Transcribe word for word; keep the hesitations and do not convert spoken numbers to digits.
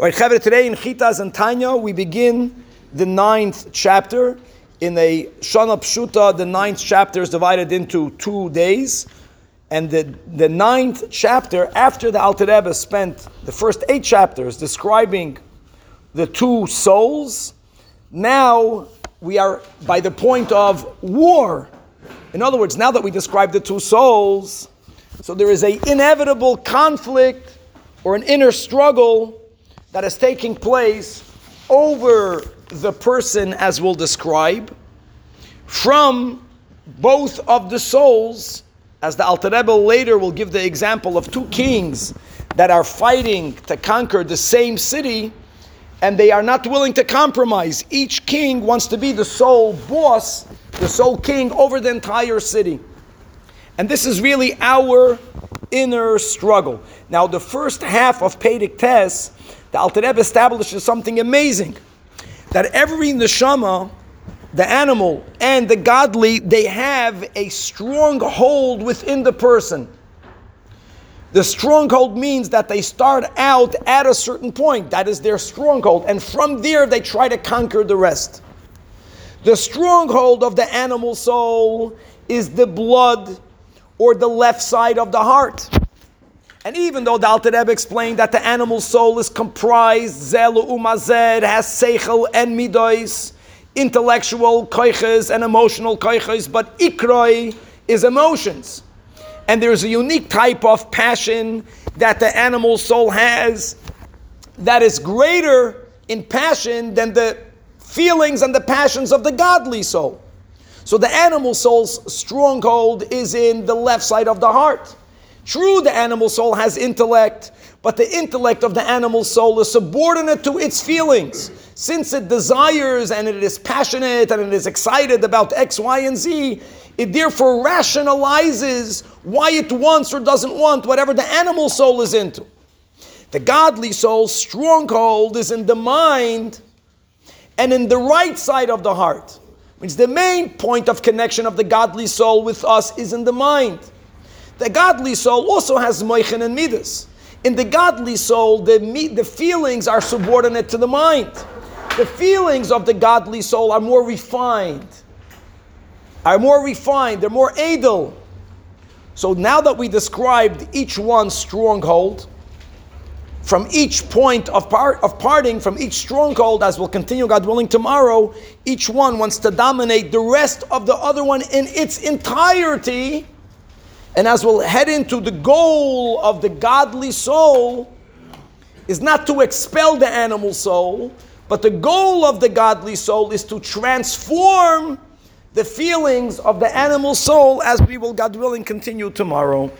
All right, Chavre, today in Chitas and Tanya, we begin the ninth chapter. In a Shonah Pshuta, the ninth chapter is divided into two days. And the, the ninth chapter, after the Alter Rebbe spent the first eight chapters describing the two souls, now we are by the point of war. In other words, now that we describe the two souls, so there is an inevitable conflict or an inner struggle that is taking place over the person, as we'll describe, from both of the souls, as the Alter Rebbe later will give the example of two kings that are fighting to conquer the same city, and they are not willing to compromise. Each king wants to be the sole boss, the sole king over the entire city. And this is really our inner struggle. Now, the first half of Perek Tes, the Alter Rebbe establishes something amazing, that every neshama, the animal and the godly, they have a stronghold within the person. The stronghold means that they start out at a certain point. That is their stronghold. And from there, they try to conquer the rest. The stronghold of the animal soul is the blood or the left side of the heart. And even though the Alter Rebbe explained that the animal soul is comprised, zel u'mazed, has seichel and Midois, intellectual koyches and emotional koyches, but ikroi is emotions. And there's a unique type of passion that the animal soul has that is greater in passion than the feelings and the passions of the godly soul. So the animal soul's stronghold is in the left side of the heart. True, the animal soul has intellect, but the intellect of the animal soul is subordinate to its feelings. Since it desires and it is passionate and it is excited about X, Y, and Z, it therefore rationalizes why it wants or doesn't want whatever the animal soul is into. The godly soul's stronghold is in the mind and in the right side of the heart, which the main point of connection of the godly soul with us is in the mind. The godly soul also has moichin and midas. In the godly soul, the, the feelings are subordinate to the mind. The feelings of the godly soul are more refined. Are more refined. They're more edel. So now that we described each one's stronghold, from each point of, part, of parting, from each stronghold, as we'll continue, God willing, tomorrow, each one wants to dominate the rest of the other one in its entirety. And as we'll head into, the goal of the godly soul is not to expel the animal soul, but the goal of the godly soul is to transform the feelings of the animal soul, as we will, God willing, continue tomorrow.